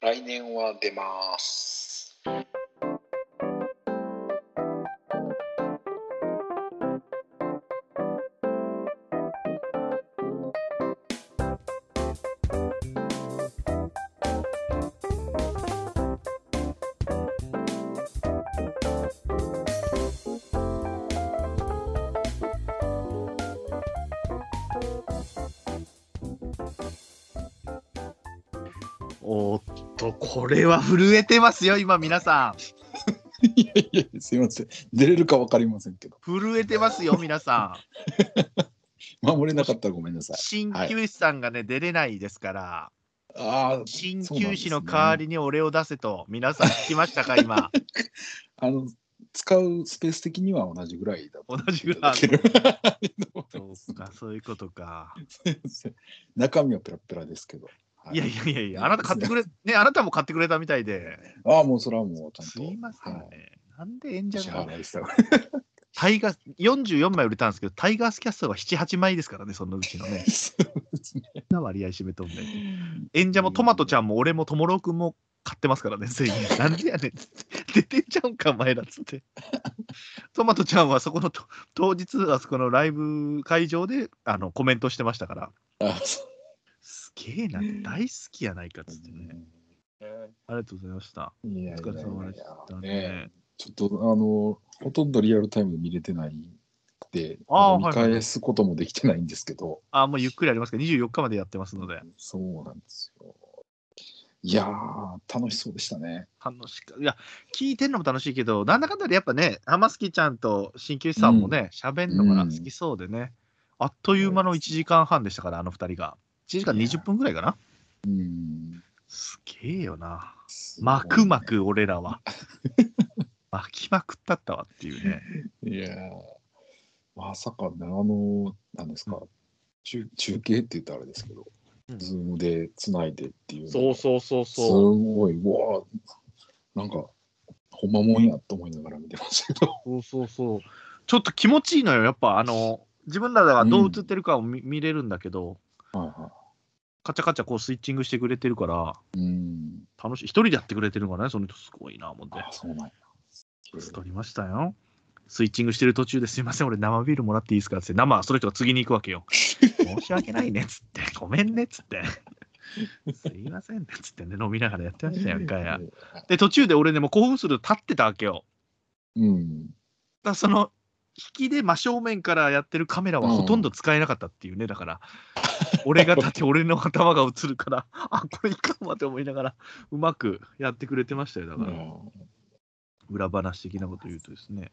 来年は出ます。おーっと、これは震えてますよ今皆さん。いやいや、すいません、出れるか分かりませんけど震えてますよ皆さん。守れなかったらごめんなさい。鍼灸師さんがね、はい、出れないですから、鍼灸師の代わりに俺を出せと、皆さん聞きましたか今。使うスペース的には同じぐらいだと。同じぐらい。そうか、そういうことか。中身はペラペラですけど。はい、いやいやいやいや、あなた買ってくれね、あなたも買ってくれたみたいで。ああ、もうそれはもうちゃんと。すいませんね。はい、なんで演者が。タイガース44枚売れたんですけど、タイガースキャストは7、8枚ですからね、そのうちのね。な割合占めとんで。演者もトマトちゃんも俺もともろうくんも。買ってますからね、なんでやねん出てんちゃうんか前らっつって。トマトちゃんはそこの当日あそこのライブ会場でコメントしてましたから。すげえな、大好きやないかっつってね。ありがとうございました。お疲れ様でしたね。ちょっとほとんどリアルタイムで見れてないで、見返すこともできてないんですけど、あ、もうゆっくりありますけど24日までやってますので。そうなんですよ。いやー、楽しそうでしたね。楽しかいや、聞いてるのも楽しいけど、なんだかんだでやっぱね、浜月ちゃんと鍼灸師さんもね、喋るのが好きそうでね、あっという間の1時間半でしたから、あの2人が。1時間20分ぐらいかな。すげえよな。巻く巻く、俺らは。巻きまくったったわっていうね。いやー、まさかね、なんですか、中継って言ったらあれですけど。ズームでつないでっていう、そうすごい、わあ、なんかほんまもんやと思いながら見てましたけど。そうちょっと気持ちいいのよやっぱ。自分らがどう映ってるかを見れるんだけど、カチャカチャこうスイッチングしてくれてるから、楽しい。一人でやってくれてるからね、その人すごいなもんで。そうなんや。撮りましたよ。スイッチングしてる途中で、すいません、俺生ビールもらっていいですかって、生、その人が次に行くわけよ。申し訳ないねっつって、ごめんねっつって、すいませんねっつってね、飲みながらやってましたよ、一回や。で、途中で俺ね、もう興奮すると立ってたわけよ。だその、引きで真正面からやってるカメラはほとんど使えなかったっていうね、だから、俺が立って、俺の頭が映るから、あ、これいかんわって思いながら、うまくやってくれてましたよ、だから。裏話的なこと言うとですね。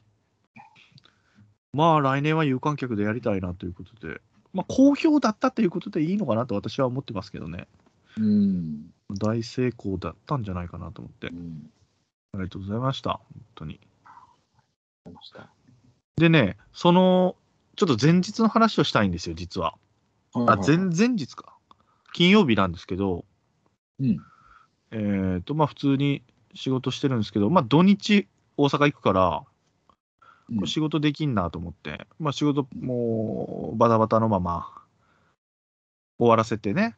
まあ来年は有観客でやりたいなということで、まあ、好評だったということでいいのかなと私は思ってますけどね。大成功だったんじゃないかなと思って、ありがとうございました、本当に。でね、そのちょっと前日の話をしたいんですよ、実は。あ、前日か、金曜日なんですけど、まあ、普通に仕事してるんですけど、まあ、土日、大阪行くから。仕事できんなと思って、まあ、仕事もバタバタのまま終わらせてね、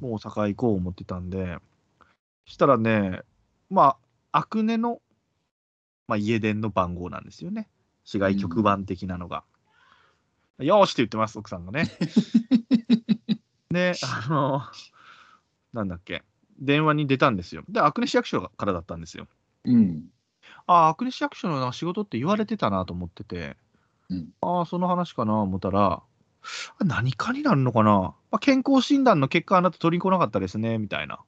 もう大阪行こう思ってたんで、したらね、まあ、アクネの、まあ、家電の番号なんですよね、市外局番的なのが。よーしって言ってます、奥さんがね。で、なんだっけ、電話に出たんですよ。で、アクネ市役所からだったんですよ。ああ、阿久根市役所の仕事って言われてたなと思ってて、ああ、その話かな思ったら、何かになるのかな、まあ、健康診断の結果、あなた取りに来なかったですねみたいな、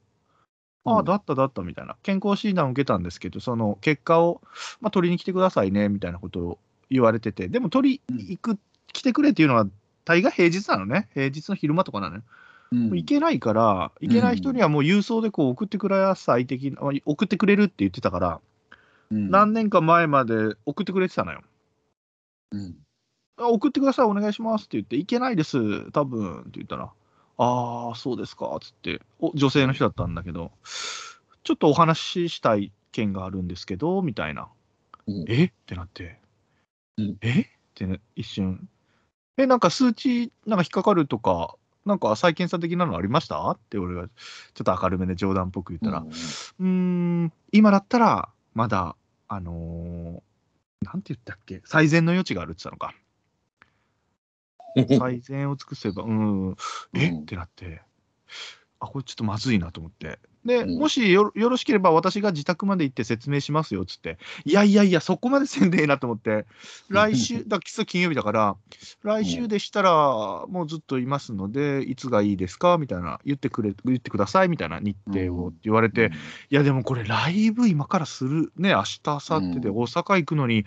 ああ、だったみたいな、健康診断を受けたんですけど、その結果を、まあ、取りに来てくださいねみたいなことを言われてて、でも取りに来てくれっていうのは、大概平日なのね、平日の昼間とかなのね。行けないから、行けない人にはもう郵送でこう送ってください的な、送ってくれるって言ってたから。何年か前まで送ってくれてたのよ。送ってください、お願いしますって言って、いけないです、多分って言ったら、ああ、そうですかっつって、女性の人だったんだけど、ちょっとお話ししたい件があるんですけど、みたいな。えってなって、えって、ね、一瞬、なんか数値、なんか引っかかるとか、なんか浅井健さん的なのありましたって俺がちょっと明るめで冗談っぽく言ったら、今だったらまだなんて言ったっけ、最善の余地があるって言ったのか。最善を尽くせば、ってなって、あ、これちょっとまずいなと思って。で、もしよろしければ私が自宅まで行って説明しますよっつって、いや、そこまでせんでええなと思って、来週、だから金曜日だから、来週でしたら、もうずっといますので、いつがいいですかみたいな、言ってくださいみたいな日程をって言われて、いや、でもこれ、ライブ今からする、ね、明日、明後日で大阪行くのに、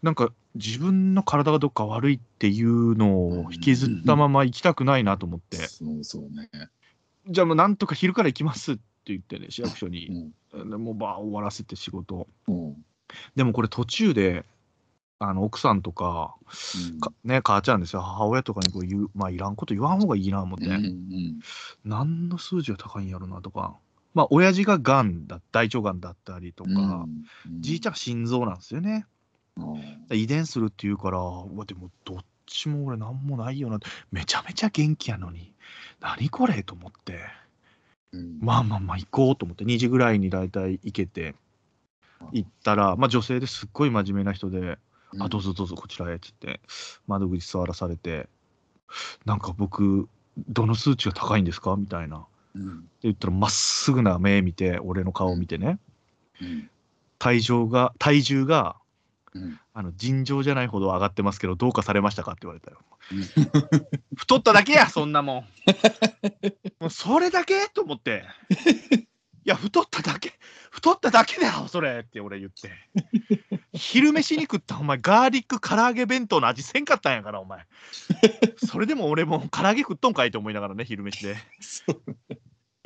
なんか自分の体がどっか悪いっていうのを引きずったまま行きたくないなと思って、じゃあもうなんとか昼から行きますって。って言ってね、市役所に、もう終わらせて仕事、でもこれ途中で奥さんと か、ね、母ちゃんですよ、母親とかにこう言う、いらんこと言わん方がいいな思って、何の数字が高いんやろなとか、親父ががんだ、大腸がんだったりとか、じいちゃんが心臓なんですよね、遺伝するっていうから、でもどっちも俺なんもないよなって、めちゃめちゃ元気やのに何これと思って。まあ行こうと思って2時ぐらいに大体行けて行ったら、女性ですっごい真面目な人で「どうぞどうぞこちらへ」っつって窓口座らされて「なんか僕どの数値が高いんですか?」みたいな、って言ったらまっすぐな目見て俺の顔見てね、体重が尋常じゃないほど上がってますけどどうかされましたかって言われたよ。太っただけやそんなもんもうそれだけと思って、いや太っただけだよそれって俺言って、昼飯に食ったお前ガーリック唐揚げ弁当の味せんかったんやからお前、それでも俺も唐揚げ食っとんかいと思いながらね、昼飯でい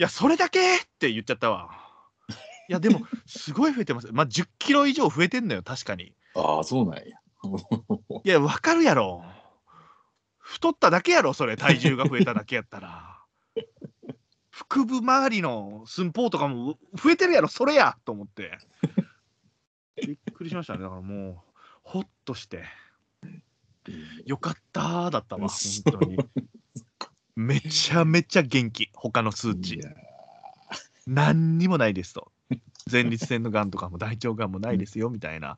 やそれだけって言っちゃったわ。いやでもすごい増えてます。10キロ以上増えてんのよ確かに。ああそうなんや。いや分かるやろ。太っただけやろそれ、体重が増えただけやったら。腹部周りの寸法とかも増えてるやろそれやと思って。びっくりしましたね。だからもうほっとしてよかっただったわ本当に。めちゃめちゃ元気。他の数値何にもないですと。前立腺のがんとかも大腸がんもないですよみたいな、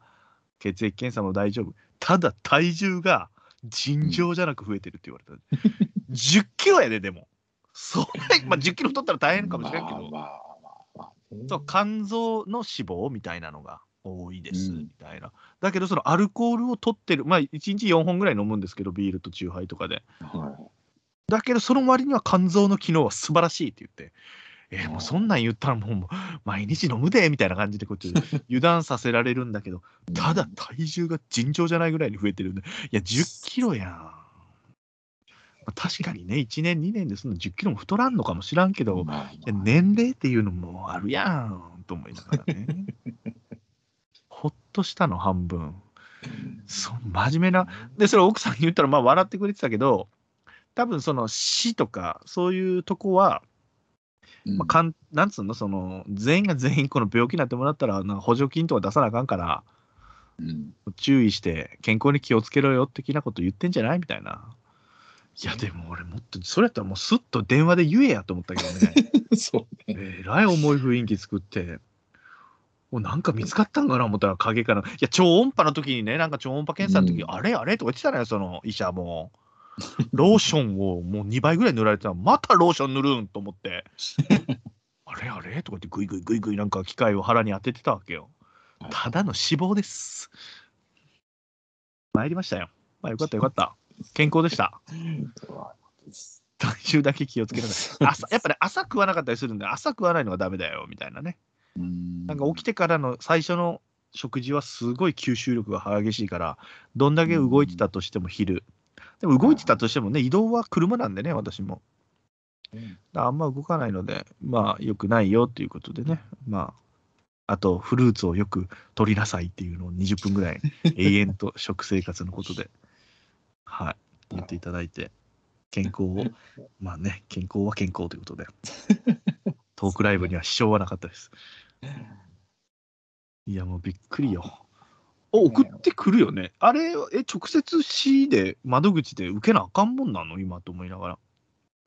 血液検査も大丈夫、ただ体重が尋常じゃなく増えてるって言われた、10キロやで。でもそんな、10キロ太ったら大変かもしれんけど、肝臓の脂肪みたいなのが多いですみたいな、だけどそのアルコールを取ってる、1日4本ぐらい飲むんですけどビールと酎ハイとかで、だけどその割には肝臓の機能は素晴らしいって言って、もうそんなん言ったらもう毎日飲むでみたいな感じでこっちで油断させられるんだけど、ただ体重が尋常じゃないぐらいに増えてるんで、いや10キロやん、確かにね1年2年でその10キロも太らんのかもしらんけど、いや年齢っていうのもあるやんと思いながらねほっとしたの半分。真面目なで、それ奥さんに言ったら笑ってくれてたけど、多分その死とかそういうとこはなんつうの、その全員が全員この病気になってもらったらなんか補助金とか出さなあかんから、注意して健康に気をつけろよ的なこと言ってんじゃないみたいな。いやでも俺もっとそれやったらもうすっと電話で言えやと思ったけどねそうね、えらい重い雰囲気作って、もうなんか見つかったんかな思ったら影から、いや超音波の時にね、なんか超音波検査の時に、あれあれとか言ってたのよその医者も。ローションをもう2倍ぐらい塗られてたら、またローション塗るんと思ってあれあれとか言ってグイグイグイグイなんか機械を腹に当ててたわけよ。ただの脂肪です。参りましたよ。よかったよかった、健康でした。体重だけ気をつけなさい。やっぱね朝食わなかったりするんで、朝食わないのがダメだよみたいなね、なんか起きてからの最初の食事はすごい吸収力が激しいから、どんだけ動いてたとしても昼、でも動いてたとしてもね、移動は車なんでね、私も。あんま動かないので、よくないよということでね、あとフルーツをよく取りなさいっていうのを20分ぐらい、永遠と食生活のことで、言っていただいて、健康を、健康は健康ということで、トークライブには支障はなかったです。いや、もうびっくりよ。送ってくるよね。あれ、直接市で窓口で受けなあかんもんなの今と思いながら。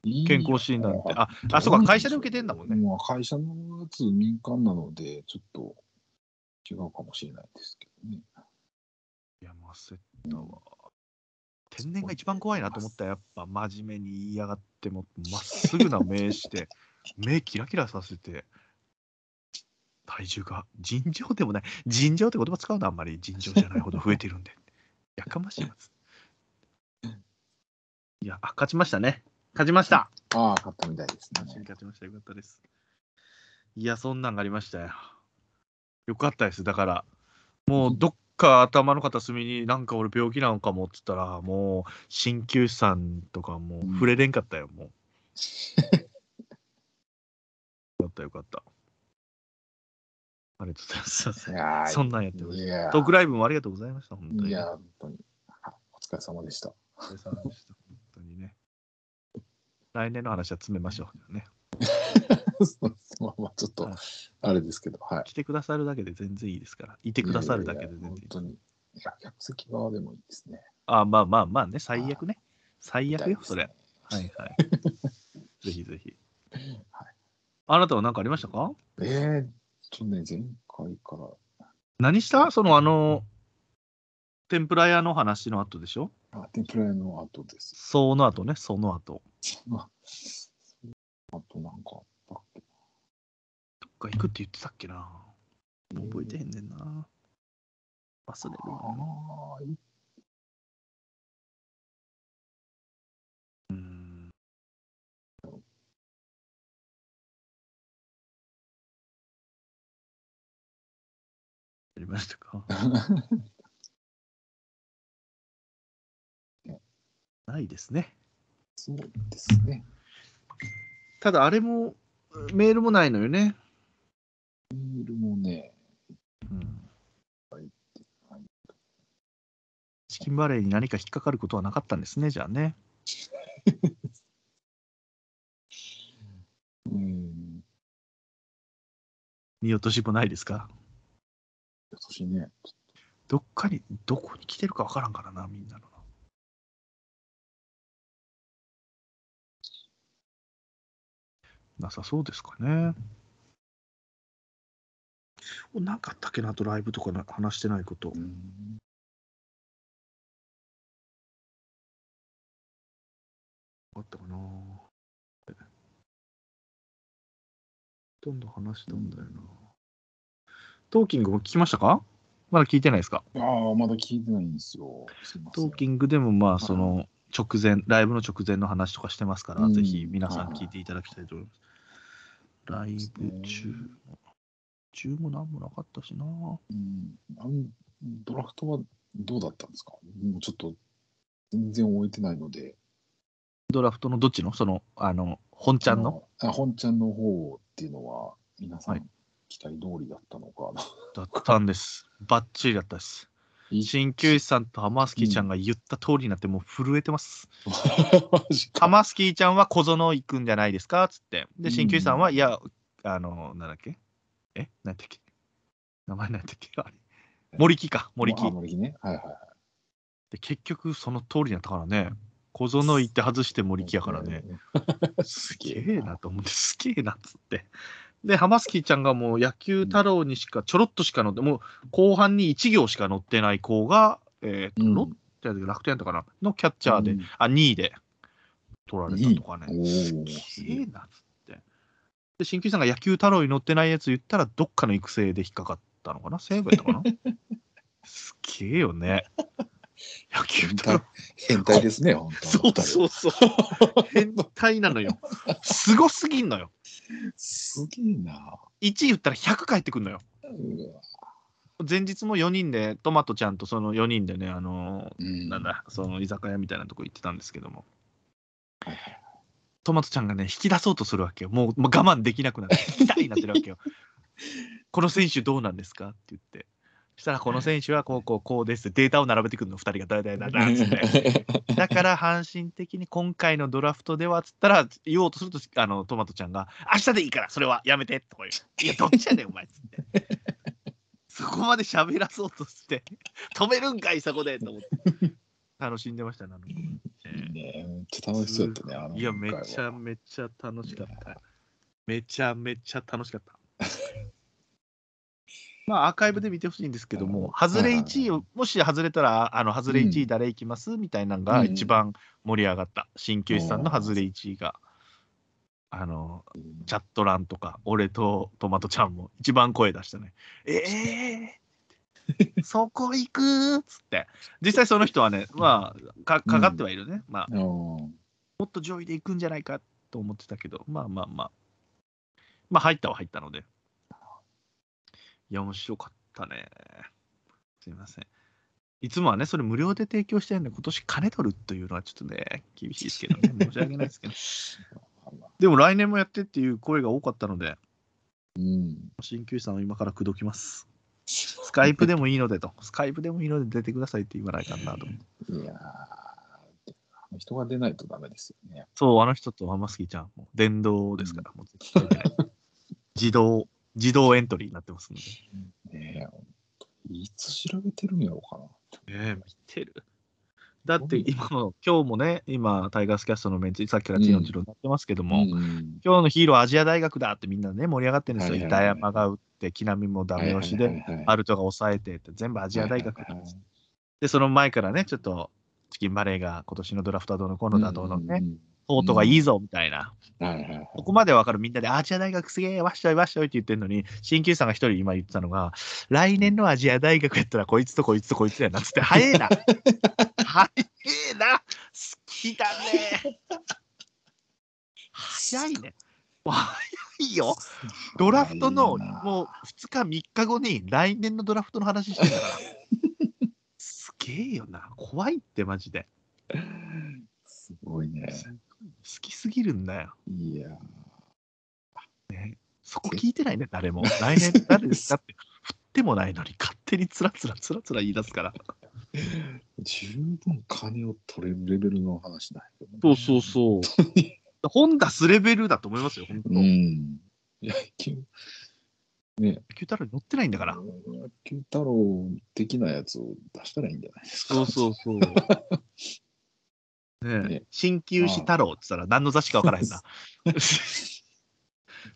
健康診断って。あ、そうか、会社で受けてんだもんね。まあ、会社のやつ、民間なので、ちょっと違うかもしれないですけどね。いや、焦ったわ。天然が一番怖いなと思ったら、やっぱ真面目に言いやがって、もまっすぐな目して、目キラキラさせて、体重が尋常でもない。尋常って言葉使うのあんまり尋常じゃないほど増えてるんで。やかましいやつ。いや、勝ちましたね。勝ちました。ああ、勝ったみたいですね。勝ちました。よかったです。いや、そんなんがありましたよ。よかったです。だから、もうどっか頭の片隅になんか俺病気なのかもって言ったら、もう鍼灸師さんとかもう触れれんかったよ、もう。よかった、よかった。ありがとうございます。いやそんなんやってました。トークライブもありがとうございました。本当に。いや、本当に。お疲れ様でした。お疲れ様でした。本当にね。来年の話は詰めましょうね。まあまあちょっとあれですけど、はい。来てくださるだけで全然いいですから。いてくださるだけで全然いい。本当に。いや、客席側でもいいですね。あ、まあまあまあね、最悪ね。最悪よ、それ。はいはい。ぜひぜひ。はい。あなたは何かありましたか？ちょっとね、前回から。何した？その天ぷら屋の話の後でしょ？あ、天ぷら屋の後です。その後ね、その後。あとなんかあったっけな。どっか行くって言ってたっけな。覚えてへんねんな。忘れるな。やりましたか。ないですね。そうですね。ただあれもメールもないのよね。メールもね。うん。チキンバレーに何か引っかかることはなかったんですね、じゃあね。うん。見落としもないですか。見落としね。どっかにどこに来てるかわからんからな、みんなの。なさそうですかね。なんかあったっけな、ドライブとか話してないこと。あったかな。ほとんど話したんだよな。トーキングも聞きましたか？まだ聞いてないですか？ああ、まだ聞いてないんですよ。トーキングでもまあその。直前ライブの直前の話とかしてますから、ぜひ皆さん聞いていただきたいと思います。ライブ中、も何もなかったしな。ドラフトはどうだったんですか？もうちょっと全然終えてないので。ドラフトのどっちの？その、本ちゃんの？本ちゃんの方っていうのは、皆さん期待通りだったのかな。だったんです。バッチリだったです。鍼灸師さんとハマスキーちゃんが言った通りになってもう震えてます。ハマスキーちゃんは小園行くんじゃないですかっつって。で、鍼灸師さんは、いや、なんだっけなんだっけ名前なんだっけあれ。森木か、森木。森木ね。はいはいはい。で、結局その通りになったからね。小園行って外して森木やからね。すげえなと思って、すげえなっつって。で、ハマスキーちゃんがもう野球太郎にしか、ちょろっとしか乗って、もう後半に1行しか乗ってない子が、ロッテやったか楽天やったかなのキャッチャーで、2位で取られたとかね。すげえなっつって。で、鍼灸師さんが野球太郎に乗ってないやつ言ったら、どっかの育成で引っかかったのかな西武やったかなすげえよね。野球太郎。変態ですね、本当に。そうそうそう。変態なのよ。すごすぎんのよ。すげえな。1言ったら100返ってくるのよ。前日も4人でトマトちゃんとその4人でねなんだその居酒屋みたいなとこ行ってたんですけども、トマトちゃんがね引き出そうとするわけよ。もう我慢できなくなって引きたいなってるわけよ。この選手どうなんですかって言ってしたらこの選手はこうこうこうですってデータを並べてくるの2人がだいだいだなってだから阪神的に今回のドラフトではつったら言おうとするとトマトちゃんが明日でいいからそれはやめてとか言う。いやどっちやねんお前っつってそこまで喋らそうとして止めるんかいそこでと思って楽しんでましたなのに、ね。めっちゃ楽しそうだったね。あの、いや、めちゃめちゃ楽しかった。めちゃめちゃ楽しかった。まあ、アーカイブで見てほしいんですけども、外れ1位を、もし外れたら、外れ1位誰行きますみたいなのが一番盛り上がった。鍼灸師さんの外れ1位が、チャット欄とか、俺とトマトちゃんも一番声出したね。そこ行くーっつって、実際その人はね、まあ、かかってはいるね。まあ、もっと上位で行くんじゃないかと思ってたけど、まあまあまあ、まあ、入ったは入ったので。いや、面白かったね。すいません。いつもはね、それ無料で提供してるんで、今年金取るというのはちょっとね、厳しいですけどね、申し訳ないですけど。でも来年もやってっていう声が多かったので、鍼灸師さんを今から口説きます。スカイプでもいいのでと、スカイプでもいいので出てくださいって言わないかなと。いやー、あの人が出ないとダメですよね。そう、あの人と浜杉ちゃん、も電動ですから、もう絶対出ない。自動エントリーになってますので。ねえ、いつ調べてるんやろうかな。見てる。だって今日もね、今、タイガースキャストのメンツ、さっきからチロンチロンになってますけども、今日のヒーロー、アジア大学だってみんなね、盛り上がってるんですよ。板山が打って、木浪もダメ押しで、アルトが抑えてって、全部アジア大学なんです。で、その前からね、ちょっと、チキンバレーが今年のドラフトはどうのこうのだどうのね。コートがいいぞみたいな、ここまでわかる、みんなでアジア大学すげえ、わっしょいわっしょいって言ってるのに、鍼灸師さんが一人今言ってたのが、来年のアジア大学やったらこいつとこいつとこいつやなっつって、早えな、早えな、好きだね、早いね、早いよ、ドラフトのもう2日、3日後に来年のドラフトの話してたから、すげえよな、怖いって、マジで。すごいね。好きすぎるんだよ。いや、ね、そこ聞いてないね、誰も。来年誰ですかって、振ってもないのに、勝手につらつらつらつら言い出すから。十分金を取れるレベルの話だよ、ね。そうそうそう。本出すレベルだと思いますよ、本当。野球、ね、野球太郎に乗ってないんだから。野球太郎的なやつを出したらいいんじゃないですか。そう。鍼灸師太郎って言ったら何の雑誌か分からへんな。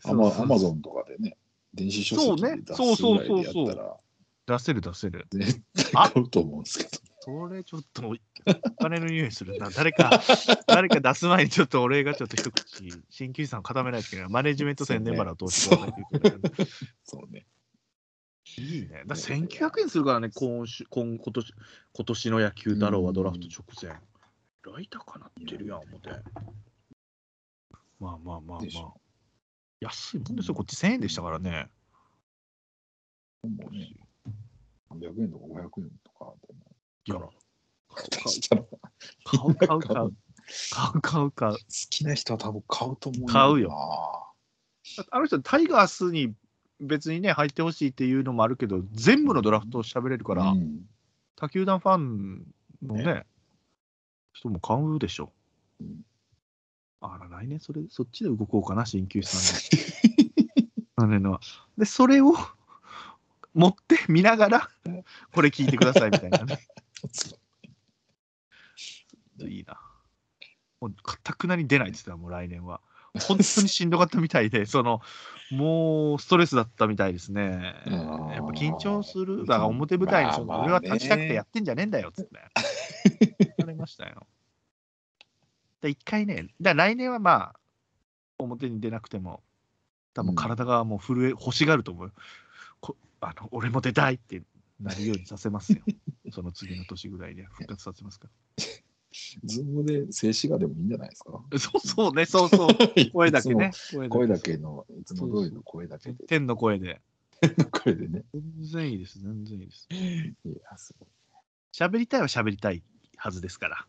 アマゾンとかでね、電子書籍で出すぐらいでやったら出せる。絶対買うと思うんですけど。それちょっとお金の匂いするな。誰か出す前にちょっと俺がちょっと一口、鍼灸師さんを固めないといけない。マネジメント宣伝バラを通してもらっていけない。そうね。いいね。だ1900円するからね、今年の野球太郎はドラフト直前。ライターかなってるやん、思って。まあ。安いもんですよ、こっち1000円でしたからね。もうね、300円とか500円とかでも。いや、買う。好きな人は多分買うと思う。買うよ。あの人、タイガースに別にね、入ってほしいっていうのもあるけど、全部のドラフトを喋れるから、他球団ファンのね、人も買うでしょ。あら、来年そっちで動こうかな、鍼灸師さんで。で、それを持って見ながら、これ聞いてくださいみたいなね。いいな。もう、かたくなに出ないって言ったら、もう来年は。本当にしんどかったみたいで、もうストレスだったみたいですね。やっぱ緊張する。だから表舞台に、俺は立ちたくてやってんじゃねえんだよ、つって。一回ね、来年はまあ、表に出なくても、多分体がもう震え、欲しがると思う。俺も出たいってなるようにさせますよ。その次の年ぐらいで復活させますから。ズームで静止画でもいいんじゃないですか。そうね。声だけね。声だけの、いつも通りの声だけで。天の声で。ね。全然いいです。いや、すごい。喋りたいは喋りたいはずですから。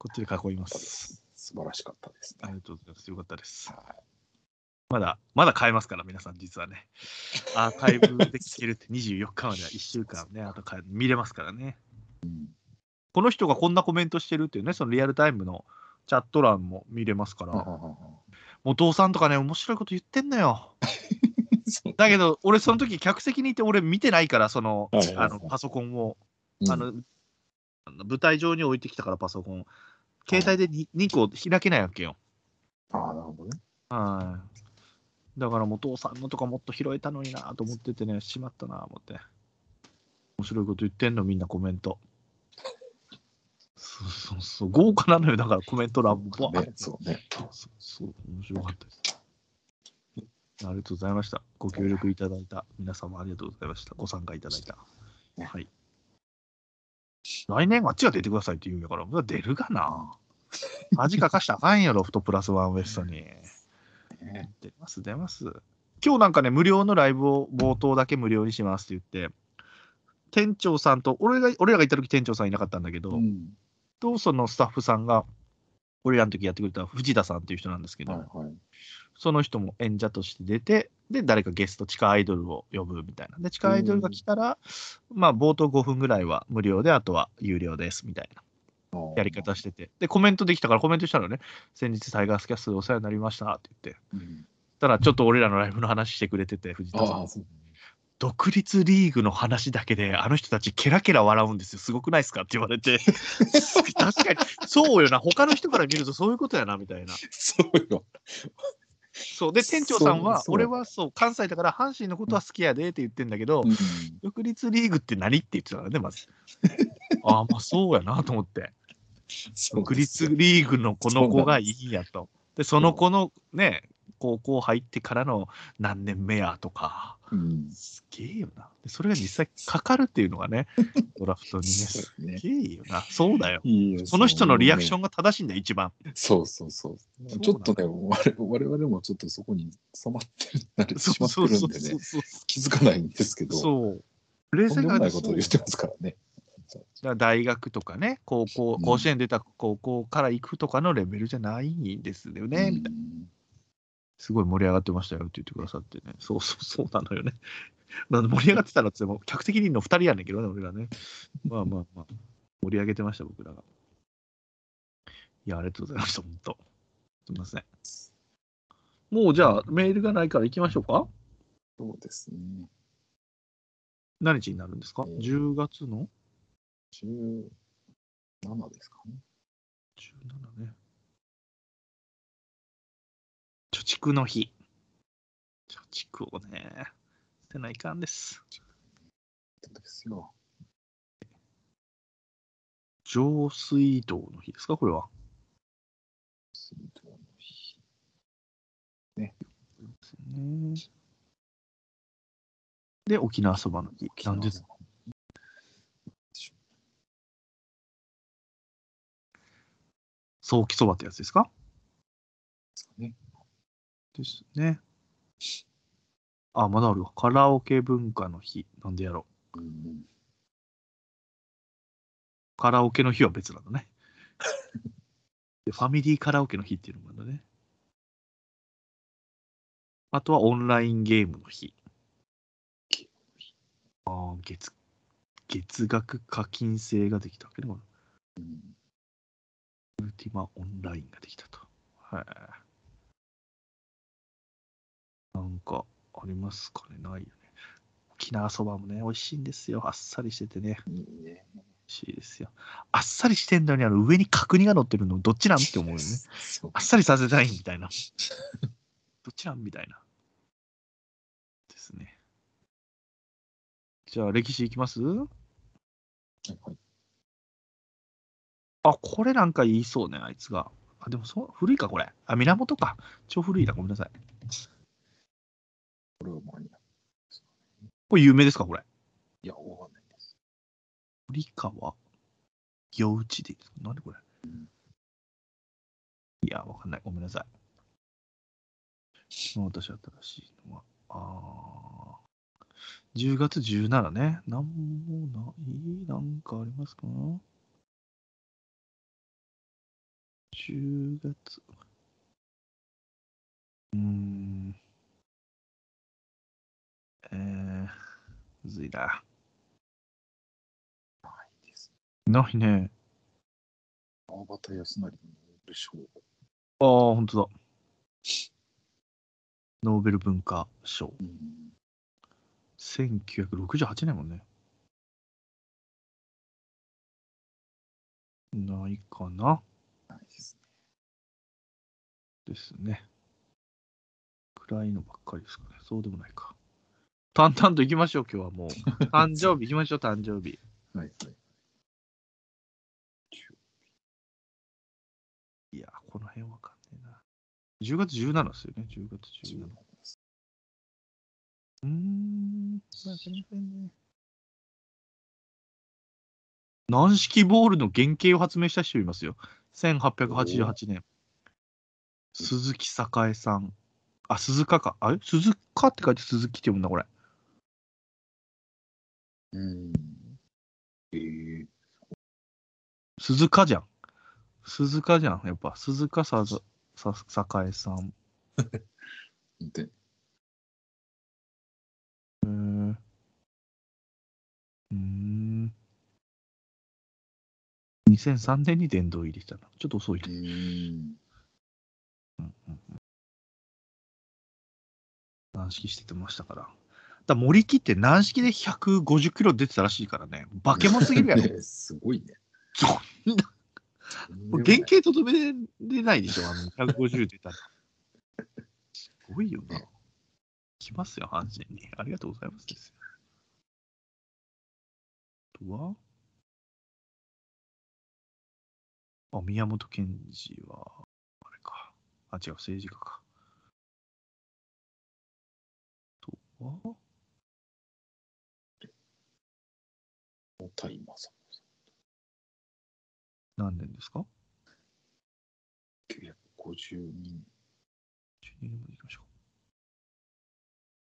こっちで囲います。素晴らしかったですね。ありがとうございます。よかったです。まだ買えますから、皆さん、実はね。アーカイブで聞けるって24日までは1週間ね、あと見れますからね。この人がこんなコメントしてるっていうね、そのリアルタイムのチャット欄も見れますから、お父さんとかね、面白いこと言ってんのよ。だけど、俺、その時客席にいて、俺、見てないから、パソコンを。舞台上に置いてきたからパソコン携帯で 2個開けないわけよ。ああ、なるほどね。はい、だからもう父さんのとかもっと拾えたのになと思っててね、しまったな思って。面白いこと言ってんのみんなコメント。そうそうそう、豪華なのよだからコメント欄もバーッて。そうね、そうそう、面白かったです。ありがとうございました。ご協力いただいた皆様ありがとうございました。ご参加いただいた。はい。来年あっちが出てくださいって言うんやから、出るかな。味かかしたらあかんやろ、ロフトプラスワンウエストに。出ます、出ます。今日なんかね、無料のライブを冒頭だけ無料にしますって言って、店長さんと、俺らが行った時店長さんいなかったんだけど、うん、とそのスタッフさんが、俺らの時やってくれた藤田さんっていう人なんですけど、はいはい、その人も演者として出て、で誰かゲスト地下アイドルを呼ぶみたいな。で地下アイドルが来たら、まあ冒頭5分ぐらいは無料で、あとは有料ですみたいなやり方してて、でコメントできたからコメントしたのね。先日タイガースキャストでお世話になりましたって言って、ただちょっと俺らのライブの話してくれてて、藤田さん独立リーグの話だけであの人たちケラケラ笑うんですよ、すごくないですかって言われて確かにそうよな、他の人から見るとそういうことやなみたいな。そうよ。そうで店長さんは、俺はそう関西だから阪神のことは好きやでって言ってんだけど、独立リーグって何って言ってたからね、まずああまあそうやなと思って、独立リーグのこの子がいいやと。でその子のね高校入ってからの何年目やとか、すげえよな。でそれが実際かかるっていうのがね、ドラフトにね、すげえよな。そうだよ。その人のリアクションが正しいんだよ、一番。そうそうそう。ちょっとね、我々もちょっとそこに収まってなりしまってるんでね、気づかないんですけど、そう。冷静なことを言ってますからね。大学とかね、高校、甲子園出た高校から行くとかのレベルじゃないんですよね、みたいな。すごい盛り上がってましたよって言ってくださってね。そうそうそうなのよね。なんで盛り上がってたのっても客席にの2人やねんけどね、俺らね。まあまあまあ、盛り上げてました、僕らが。いや、ありがとうございました、本当。すみません。もうじゃあ、メールがないから行きましょうか。そうですね。何日になるんですか？ 10 月の ?17 ですかね。17ね。貯蓄の日。貯蓄をね、せないかんです。ですよ。上水道の日ですか、これは。水道の日。ね。で、沖縄そばの日。何ですか？ソーキそばってやつですか？ですね。あ、まだあるわ。カラオケ文化の日。なんでやろう。カラオケの日は別なんだね。で、ファミリーカラオケの日っていうのもあるんだね。あとはオンラインゲームの日。ああ、月額課金制ができたわけでもある。ウルティマオンラインができたと。はい。なんかありますかね、ないよね。沖縄そばもね、美味しいんですよ。あっさりしててね。いいね。美味しいですよ。あっさりしてんのに、上に角煮が乗ってるの、どっちなんって思うよね。あっさりさせたいみたいな。どっちなんみたいな。ですね。じゃあ、歴史いきます？はいはい。あ、これなんか言いそうね、あいつが。あ、でもそう、古いか、これ。あ、源か。超古いな、ごめんなさい。これ有名ですか、これ。いや、わかんないです。堀川陽一でいいですか、なんでこれ。いや、わかんない。ごめんなさい。私、新しいのは。あー。10月17ね。なんもない。なんかありますか？ 10 月。むずいな。ないです。ないね。川端康成のノーベル賞。ああ、ほんとだ。ノーベル文化賞。1968年もね。ないかな。ないですね。ですね。暗いのばっかりですかね。そうでもないか。淡々といきましょう、今日はもう。誕生日いきましょう、誕生日。はいはい。いや、この辺わかんねえな。10月17ですよね、10月17。まあ、すみませんね。軟式ボールの原型を発明した人いますよ。1888年。鈴木栄さん。あ、鈴鹿か。あれ鈴鹿って書いて鈴木って読むんだ、これ。鈴鹿じゃん。鈴鹿じゃん。やっぱ、鈴鹿さず、栄さん。で。2003年に殿堂入りしたな。ちょっと遅いね。軟式してましたから。だ森木って軟式で150キロ出てたらしいからね。化け物すぎるやろ。ね、すごいね。そんな。原型とどめれないでしょ、あの150出たら。すごいよな。来ますよ、阪神に。ありがとうございますです。あとはあ、宮本賢治は、あれか。あ、違う、政治家か。とはおたいまさん。何年ですか ?952 年。12年までいきましょう。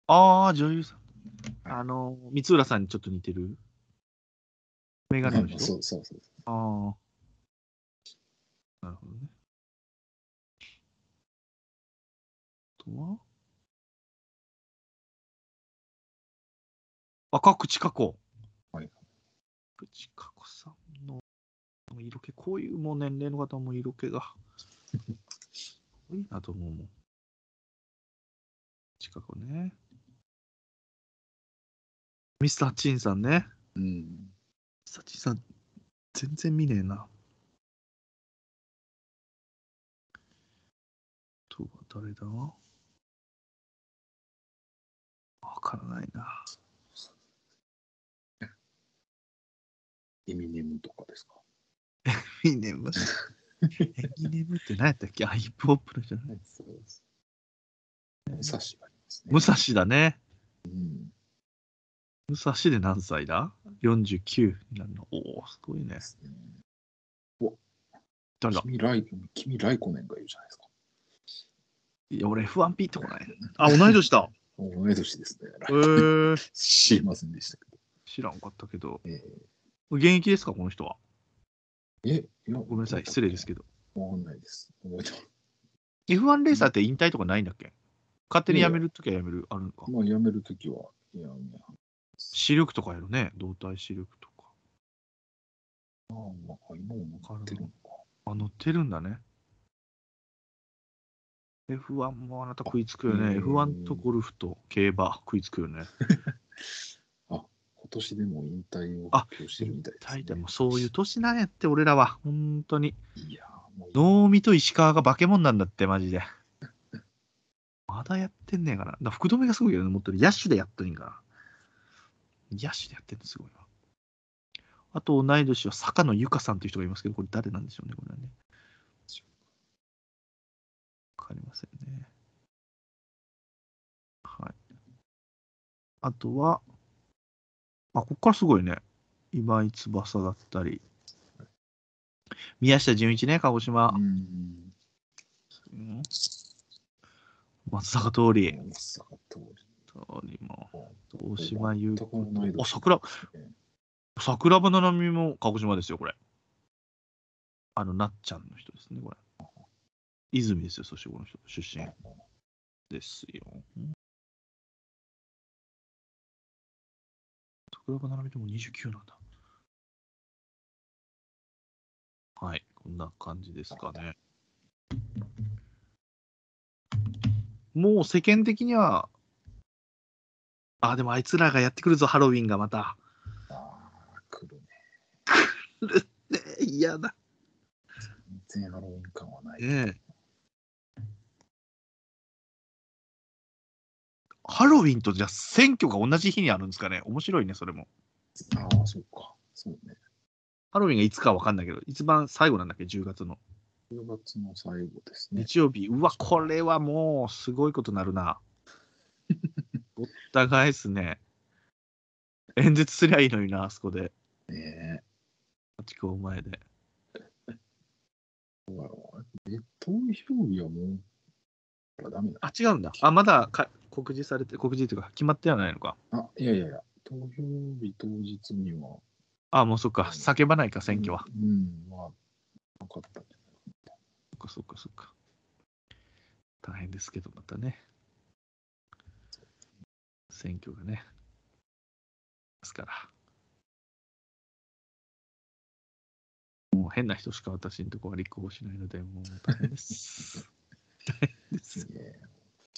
ああ、女優さん。光浦さんにちょっと似てる。メガネの人。そうそうそう。ああ。なるほどね。あとは口加工。はい。口加工さんの色気、こういうもう年齢の方も色気がいいなと思うもん。口加工ね。ミスターチンさんね。ミスターチンさん、全然見ねえな。誰だ？わからないな。エミネムとかですか？エミネムって何やったっけ？ヒップホップのじゃないです。武蔵がありますね。武蔵だね。うん、武蔵で何歳だ ?49 になるの。おお、すごいね。お誰だ？君ライコメンがいるじゃないですか。いや、俺 F1 ピーってこない。あ、同い年だ。同い年ですね。知りませんでしたけど。知らんかったけど。現役ですか、この人は。ごめんなさい、失礼ですけど。わかんないです。F1 レーサーって引退とかないんだっけ？勝手に辞めるときは辞める、あるのか。まあ、辞めるときは、視力とかやるね、動体視力とか。ああ、今も乗ってるのか。あ、乗ってるんだね。F1 もあなた食いつくよね。F1 とゴルフと競馬食いつくよね。あ、今年でも引退を発表してるみたいですね。引退でもそういう年なんやって、俺らは。本当に。いや、もう。能見と石川が化け物なんだって、マジで。まだやってんねえかな。だ福留がすごいよね、持ってる。野手でやっといんかな。野手でやってんのすごいな。あと、同い年は坂野由香さんという人がいますけど、これ誰なんでしょうね、これはね。わかりませんね。はい。あとは、ここからすごいね。今井翼だったり、宮下純一ね、鹿児島。松坂桃李。松坂桃李も。大島優子。あ、桜庭七海も鹿児島ですよ、これ。なっちゃんの人ですね、これ。泉ですよ、そしてこの人、出身ですよ。桜庭並べても29なんだ。はい、こんな感じですかね。もう世間的には、でもあいつらがやってくるぞ、ハロウィンがまた。来るね。来るね、嫌だ。全然ハロウィン感はない。ハロウィンとじゃあ選挙が同じ日にあるんですかね。面白いね、それも。ああ、そうか。そうね。ハロウィンがいつかは分かんないけど、一番最後なんだっけ、10月の。10月の最後ですね。日曜日。うわ、これはもうすごいことになるな。ごった返すね。演説すりゃいいのにな、あそこで。ねえ。8校前で。どうだろう。投票日はもう、ダメだ。あ、違うんだ。あ、まだか告示されて、告示というか、決まってはないのか。あ、いやいやいや、投票日当日には。あ、もうそっか、叫ばないか、選挙は。うん、まあ、なかったね。そっかそっかそっか。大変ですけど、またね。選挙がね。ですから。もう変な人しか私のところは立候補しないので、もう大変です。大変です。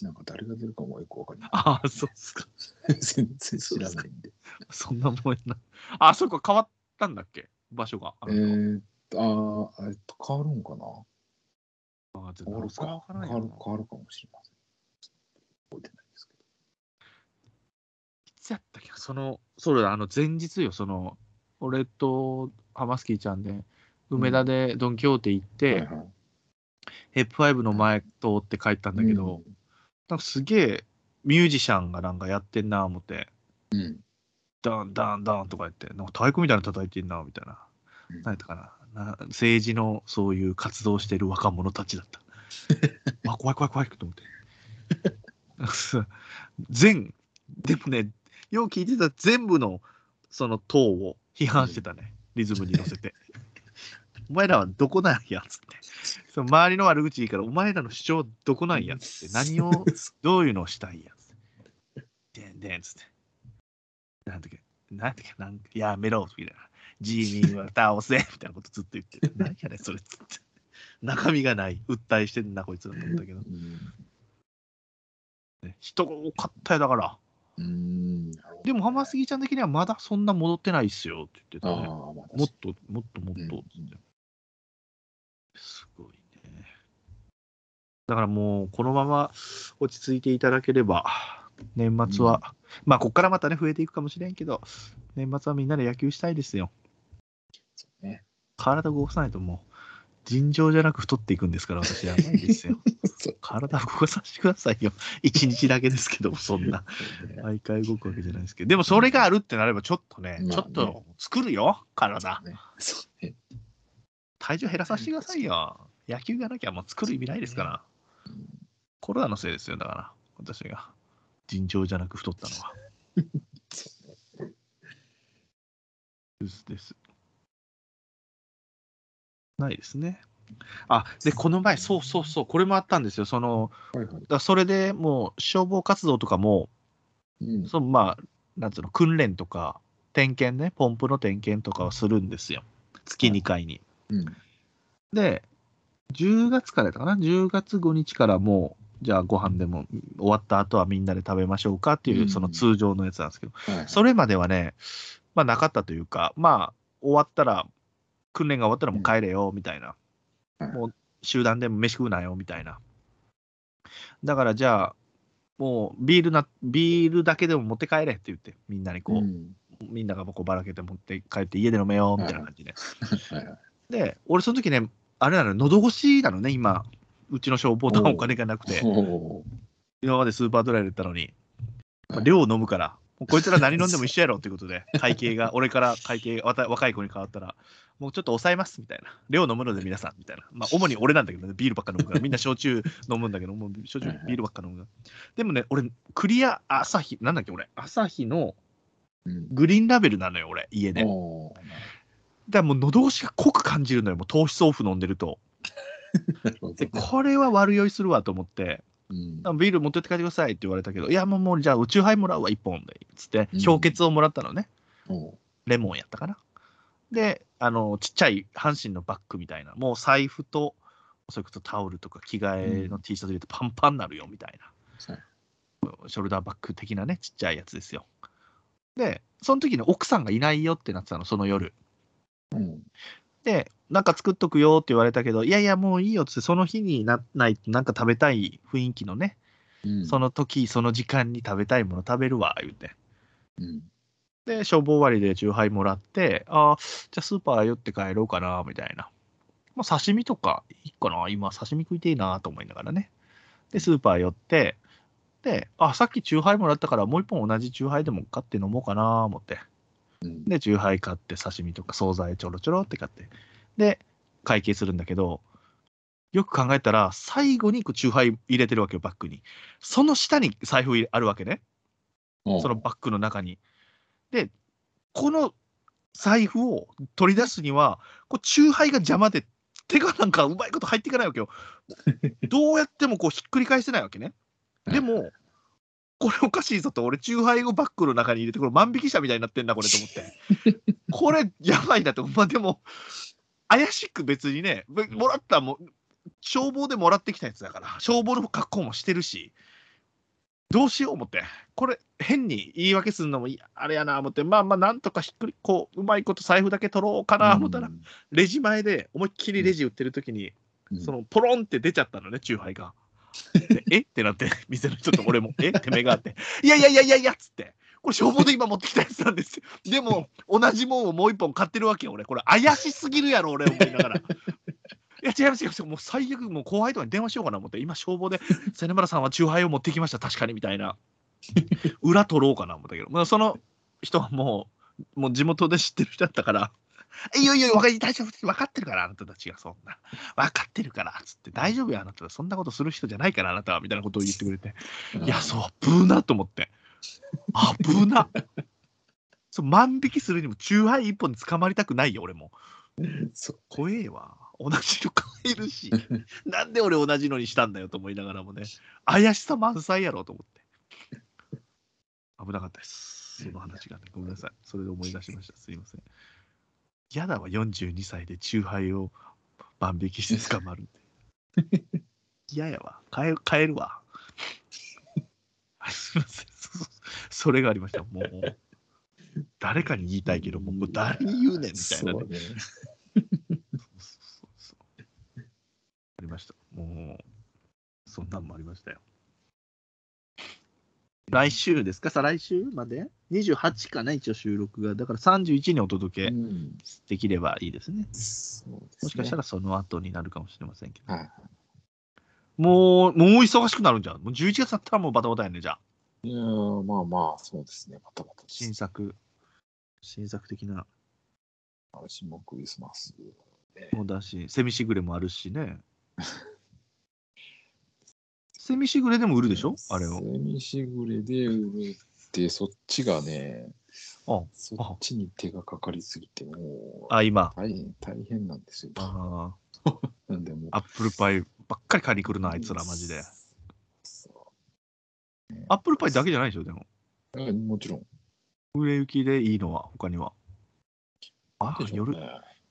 なんか誰が出るかもよくわかんない。ああ、そうですか。全然知らないんで。そんなもんな。あ、そこ変わったんだっけ、場所が。変わるんかな。あ、変わるか。変わるかもしれません。覚えてないですけど。いつやったっけ、そうだ、前日よ、俺とハマスキーちゃんで、梅田でドン・キホーテ行って、はいはい、ヘップ5の前通って帰ったんだけど、なんかすげえミュージシャンがなんかやってんなぁ思って、ダンダンダンとか言って、なんか太鼓みたいなの叩いてんなぁみたいな、何やったかな、政治のそういう活動してる若者たちだった。あ、怖い怖い怖いと思って。でもね、よう聞いてた全部のその党を批判してたね、リズムに乗せて。お前らはどこなんやつって。その周りの悪口いいから、お前らの主張どこなんやつって。何を、どういうのをしたいやつって。でんでんつって。なんだっけ、なんかやめろみたいな。自民は倒せみたいなことずっと言ってる。何やねん、それつって。中身がない。訴えしてんな、こいつだと思ったけど。人が多かったよ、だから。でも浜杉ちゃん的にはまだそんな戻ってないっすよって言ってたね。もっともっともっとって。すごいね。だからもうこのまま落ち着いていただければ年末は、まあここからまたね増えていくかもしれんけど、年末はみんなで野球したいですよ。ね、体を動かさないともう尋常じゃなく太っていくんですから私やばいですよ。体を動かさせてくださいよ。一日だけですけど、そんな毎回動くわけじゃないですけど、でもそれがあるってなればちょっとね、ちょっと作るよ体。体重減らさせてくださいよ。野球がなきゃもう作る意味ないですから。コロナのせいですよ、だから私が尋常じゃなく太ったのは。です。ないですね。あ、でこの前そうこれもあったんですよ。それでもう消防活動とかも、まあなんつうの訓練とか点検ね、ポンプの点検とかをするんですよ。月2回に。で10月からやったかな、10月5日からもうじゃあご飯でも終わった後はみんなで食べましょうかっていうその通常のやつなんですけど、それまではね、まあなかったというか、まあ終わったら訓練が終わったらもう帰れよみたいな。もう集団でも飯食うなよみたいな。だからじゃあもうビールだけでも持って帰れって言って、みんなにこう、みんながこうばらけて持って帰って家で飲めよみたいな感じで。で俺その時ね、あれなの、喉越しなのね、今うちの消防団はお金がなくて、今までスーパードライだったのに、量飲むからこいつら何飲んでも一緒やろっていうことで、会計が俺から会計若い子に変わったらもうちょっと抑えますみたいな、量飲むので皆さんみたいな、まあ主に俺なんだけどね、ビールばっか飲むから、みんな焼酎飲むんだけど、もう焼酎ビールばっか飲むから。でもね俺クリア朝日なんだっけ、俺朝日のグリーンラベルなのよ俺家で。だからもう喉越しが濃く感じるのよ、もう糖質オフ飲んでると。でこれは悪酔いするわと思って。ビール持ってって帰ってくださいって言われたけど、いやもうじゃあ宇宙杯もらうわ1本でっつって氷結をもらったのね、レモンやったかな。でちっちゃい阪神のバッグみたいな、もう財布とそれこそタオルとか着替えの T シャツ入れてパンパンになるよみたいな、ショルダーバッグ的なね、ちっちゃいやつですよ。でその時に奥さんがいないよってなってたの、その夜。て、なんか作っとくよって言われたけど、いやいやもういいよってその日にならないとなんか食べたい雰囲気のね、うん、その時その時間に食べたいもの食べるわ言うて、うん、で消防割で酎ハイもらって、あじゃあスーパー寄って帰ろうかなみたいな、まあ、刺身とかいいかな、今刺身食いていいなと思いながらね、でスーパー寄って、であさっき酎ハイもらったからもう一本同じ酎ハイでも買って飲もうかな思って、うん、で酎ハイ買って刺身とか惣菜ちょろちょろって買って、で会計するんだけど、よく考えたら最後に酎ハイ入れてるわけよ、バッグに。その下に財布あるわけね、そのバッグの中に。でこの財布を取り出すには酎ハイが邪魔で手がなんかうまいこと入っていかないわけよどうやってもこうひっくり返せないわけね。でもこれおかしいぞと、俺酎ハイをバッグの中に入れて、これ万引き者みたいになってんなこれと思ってこれやばいなと。まあでも怪しく別にね、もらったも消防でもらってきたやつだから、消防の格好もしてるし、どうしよう思って、これ変に言い訳するのもあれやな思って、まあまあなんとかひっくりこううまいこと財布だけ取ろうかな思ったら、レジ前で思いっきりレジ売ってる時にそのポロンって出ちゃったのね、チューハイが。えってなって店の人と俺もえって目があって、いやいやいやいやいやっつって、これ消防で今持ってきたやつなんですよ。でも同じもんをもう一本買ってるわけよ俺。これ怪しすぎるやろ俺思いながら。いや違いますよ、もう最悪もう後輩とかに電話しようかな思って、今消防で瀬村さんは酎ハイを持ってきました確かにみたいな裏取ろうかな思ったけど、まあ、その人はもう地元で知ってる人だったから「いやいや大丈夫、分かってるからあなたたちがそんな分かってるから」っつって「大丈夫よあなたはそんなことする人じゃないからあなたは」みたいなことを言ってくれて、いやそうぶーなと思って、あぶーなそう万引きするにも酎ハイ一本に捕まりたくないよ俺も。怖えわ、同じの買えるしなんで俺同じのにしたんだよと思いながらもね、怪しさ満載やろと思って危なかったです、その話がね。ごめんなさい、それで思い出しました、すいません。やだわ、42歳で酎ハイを万引きして捕まるって嫌やわ、買えるわすいません、それがありました。もう誰かに言いたいけど、もう誰に言うねんみたいなね。ありました。もうそんなんもありましたよ。来週ですか？再来週まで28かな、一応収録がだから31にお届けできればいいですね。そうですね、もしかしたらその後になるかもしれませんけど。はい、もう忙しくなるんじゃん。もう11月だったらもうバタバタやねじゃあ。いやまあまあそうですね、バタバタ。新作的な。あるしもクリスマスもだし、セミシグレもあるしね。セミシグレでも売るでしょあれを。セミシグレで売るって、そっちがね、そっちに手がかかりすぎて、もう、今。大変なんですよ。なんでもうアップルパイばっかり買いに来るな、あいつら、マジで。アップルパイだけじゃないでしょ、でも。もちろん。売れ行きでいいのは、他には。夜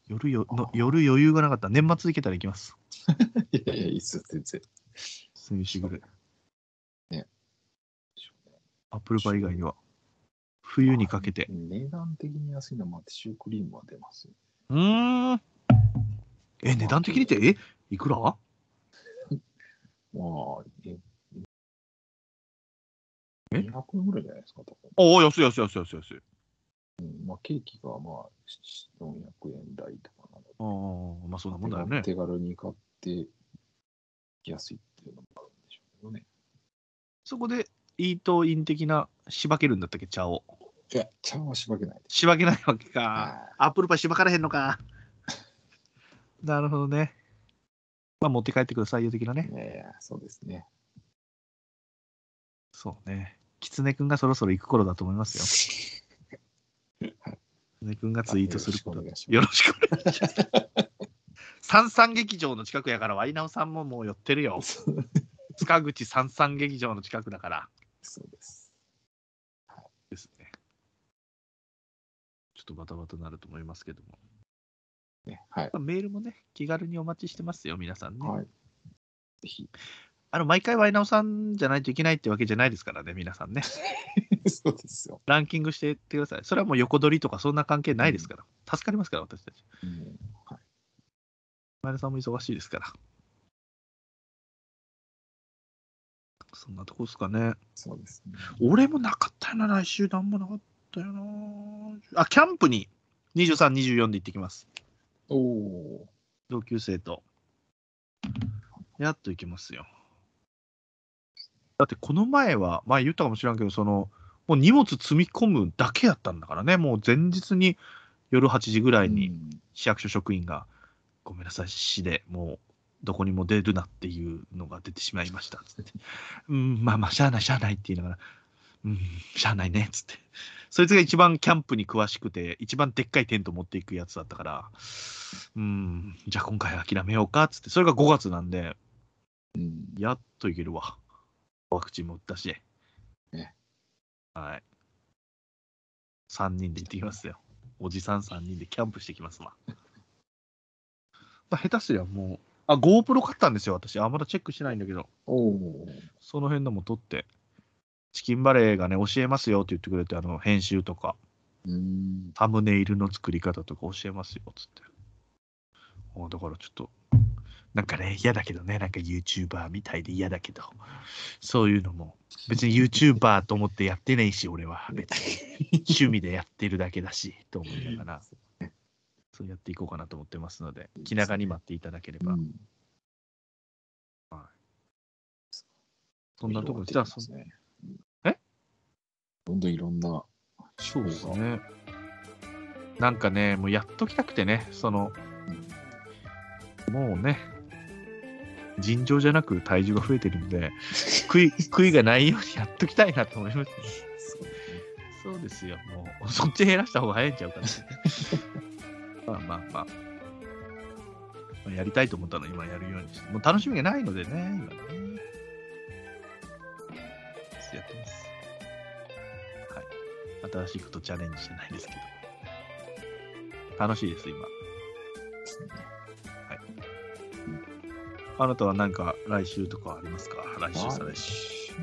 余裕がなかった。年末行けたら行きます。いやいや、いいっすよ、全然。セミシグレ。ね。アップルパイ以外には、冬にかけて。値段的に安いのは、シュークリームは出ますよ。値段的にって、いくら？まあ、200円ぐらいじゃないですか、多分。ああ、安い。まあ、ケーキがまあ400円台とかなので、まあそんなもんだよね。手軽に買って安いっていうのもあるんでしょうけどね。そこでイートイン的なしばけるんだったっけ、茶を。いや、茶はしばけない。しばけないわけか。アップルパイしばからへんのか。なるほどね。まあ持って帰ってくださいよ的なね。いやいや、そうですね。そうね。キツネ君がそろそろ行く頃だと思いますよ。ね君がツイートすることよろしくお願いします。サンサン劇場の近くやから、ワイナオさんももう寄ってるよ。塚口サンサン劇場の近くだから。そうです。はい、ですね。ちょっとバタバタになると思いますけども。ね、はい。メールもね、気軽にお待ちしてますよ皆さんね。はい、ぜひ。毎回ワイナオさんじゃないといけないってわけじゃないですからね皆さんね。そうですよ。ランキングしていってください。それはもう横取りとかそんな関係ないですから、助かりますから私たち、はい、前田さんも忙しいですから。そんなとこですかね。そうですね。俺もなかったよな、来週なんもなかったよな。あ、キャンプに23、24で行ってきます。おお。同級生と。やっと行きますよ。だってこの前は、前言ったかもしれんけど、その、もう荷物積み込むだけやったんだからね、もう前日に夜8時ぐらいに市役所職員が、ごめんなさい、市でもうどこにも出るなっていうのが出てしまいましたっつって、うん、まあまあ、しゃあない、しゃあないって言いながら、うん、しゃあないねっつって、そいつが一番キャンプに詳しくて、一番でっかいテント持っていくやつだったから、うん、じゃあ今回諦めようかっつって、それが5月なんで、うん、やっといけるわ。ワクチンも打ったし、ね、はい、3人で行ってきますよ。おじさん3人でキャンプしてきますわ。まあ、下手すりゃもう、あ、GoPro 買ったんですよ、私。あ、まだチェックしてないんだけど、その辺のも撮って、チキンバレーがね、教えますよって言ってくれて、あの編集とか、サムネイルの作り方とか教えますよっつって。あ、だからちょっと。なんかね、嫌だけどね、なんか YouTuber みたいで嫌だけど、そういうのも、別に YouTuber と思ってやってないし、俺は別に趣味でやってるだけだし、と思いながら、そうやっていこうかなと思ってますので、気長に待っていただければ。うん、はい。そんなところじゃあ、どんどんいろんな。そうですね。なんかね、もうやっときたくてね、その、もうね、尋常じゃなく体重が増えてるんで、悔いがないようにやっときたいなと思います。そうですよ、もうそっち減らした方が早いんちゃうかな。まあまあまあ、やりたいと思ったの今やるようにして、もう楽しみがないのでね、今ね。やってます。はい。新しいことチャレンジしてないですけど、楽しいです今。あなたは何か来週とかありますか？来週再来週。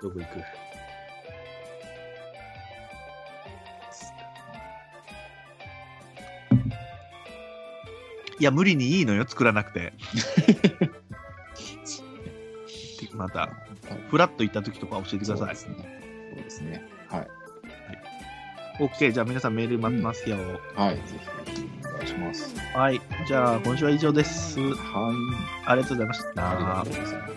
どこ行く？いや、無理にいいのよ、作らなくて。また、フラッと行った時とか教えてください。そうですね。はい。OK、じゃあ皆さんメール待ってますよ。はい、ぜひ。お願いします。はい、じゃあ今週は以上です。はい、ありがとうございました。